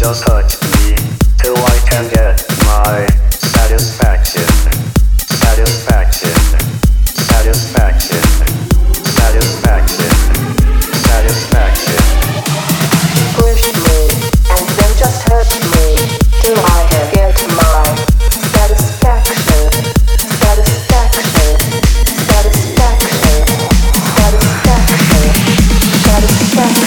just hurt me till I can get my satisfaction. Satisfaction. Satisfaction. Satisfaction. Satisfaction. She pushed me and then just hurt me till I can get my satisfaction. Satisfaction. Satisfaction. Satisfaction. Satisfaction.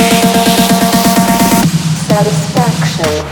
Satisfaction.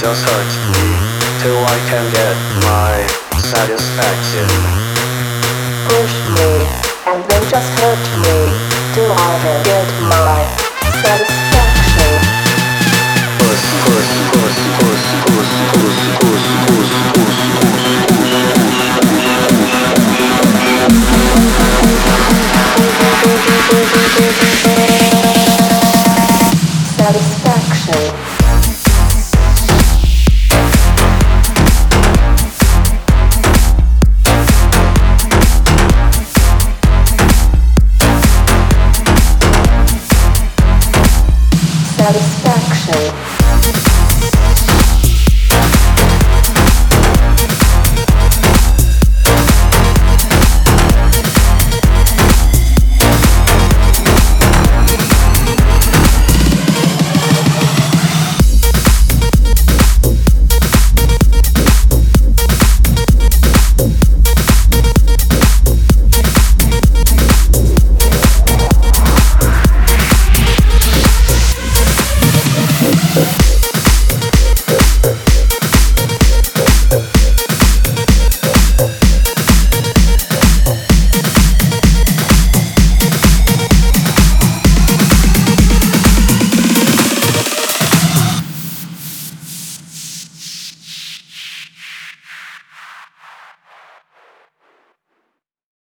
Just hurt me till I can get my satisfaction. Push me and then just hurt me till I can get my satisfaction. Push. Satisfaction. Satisfaction.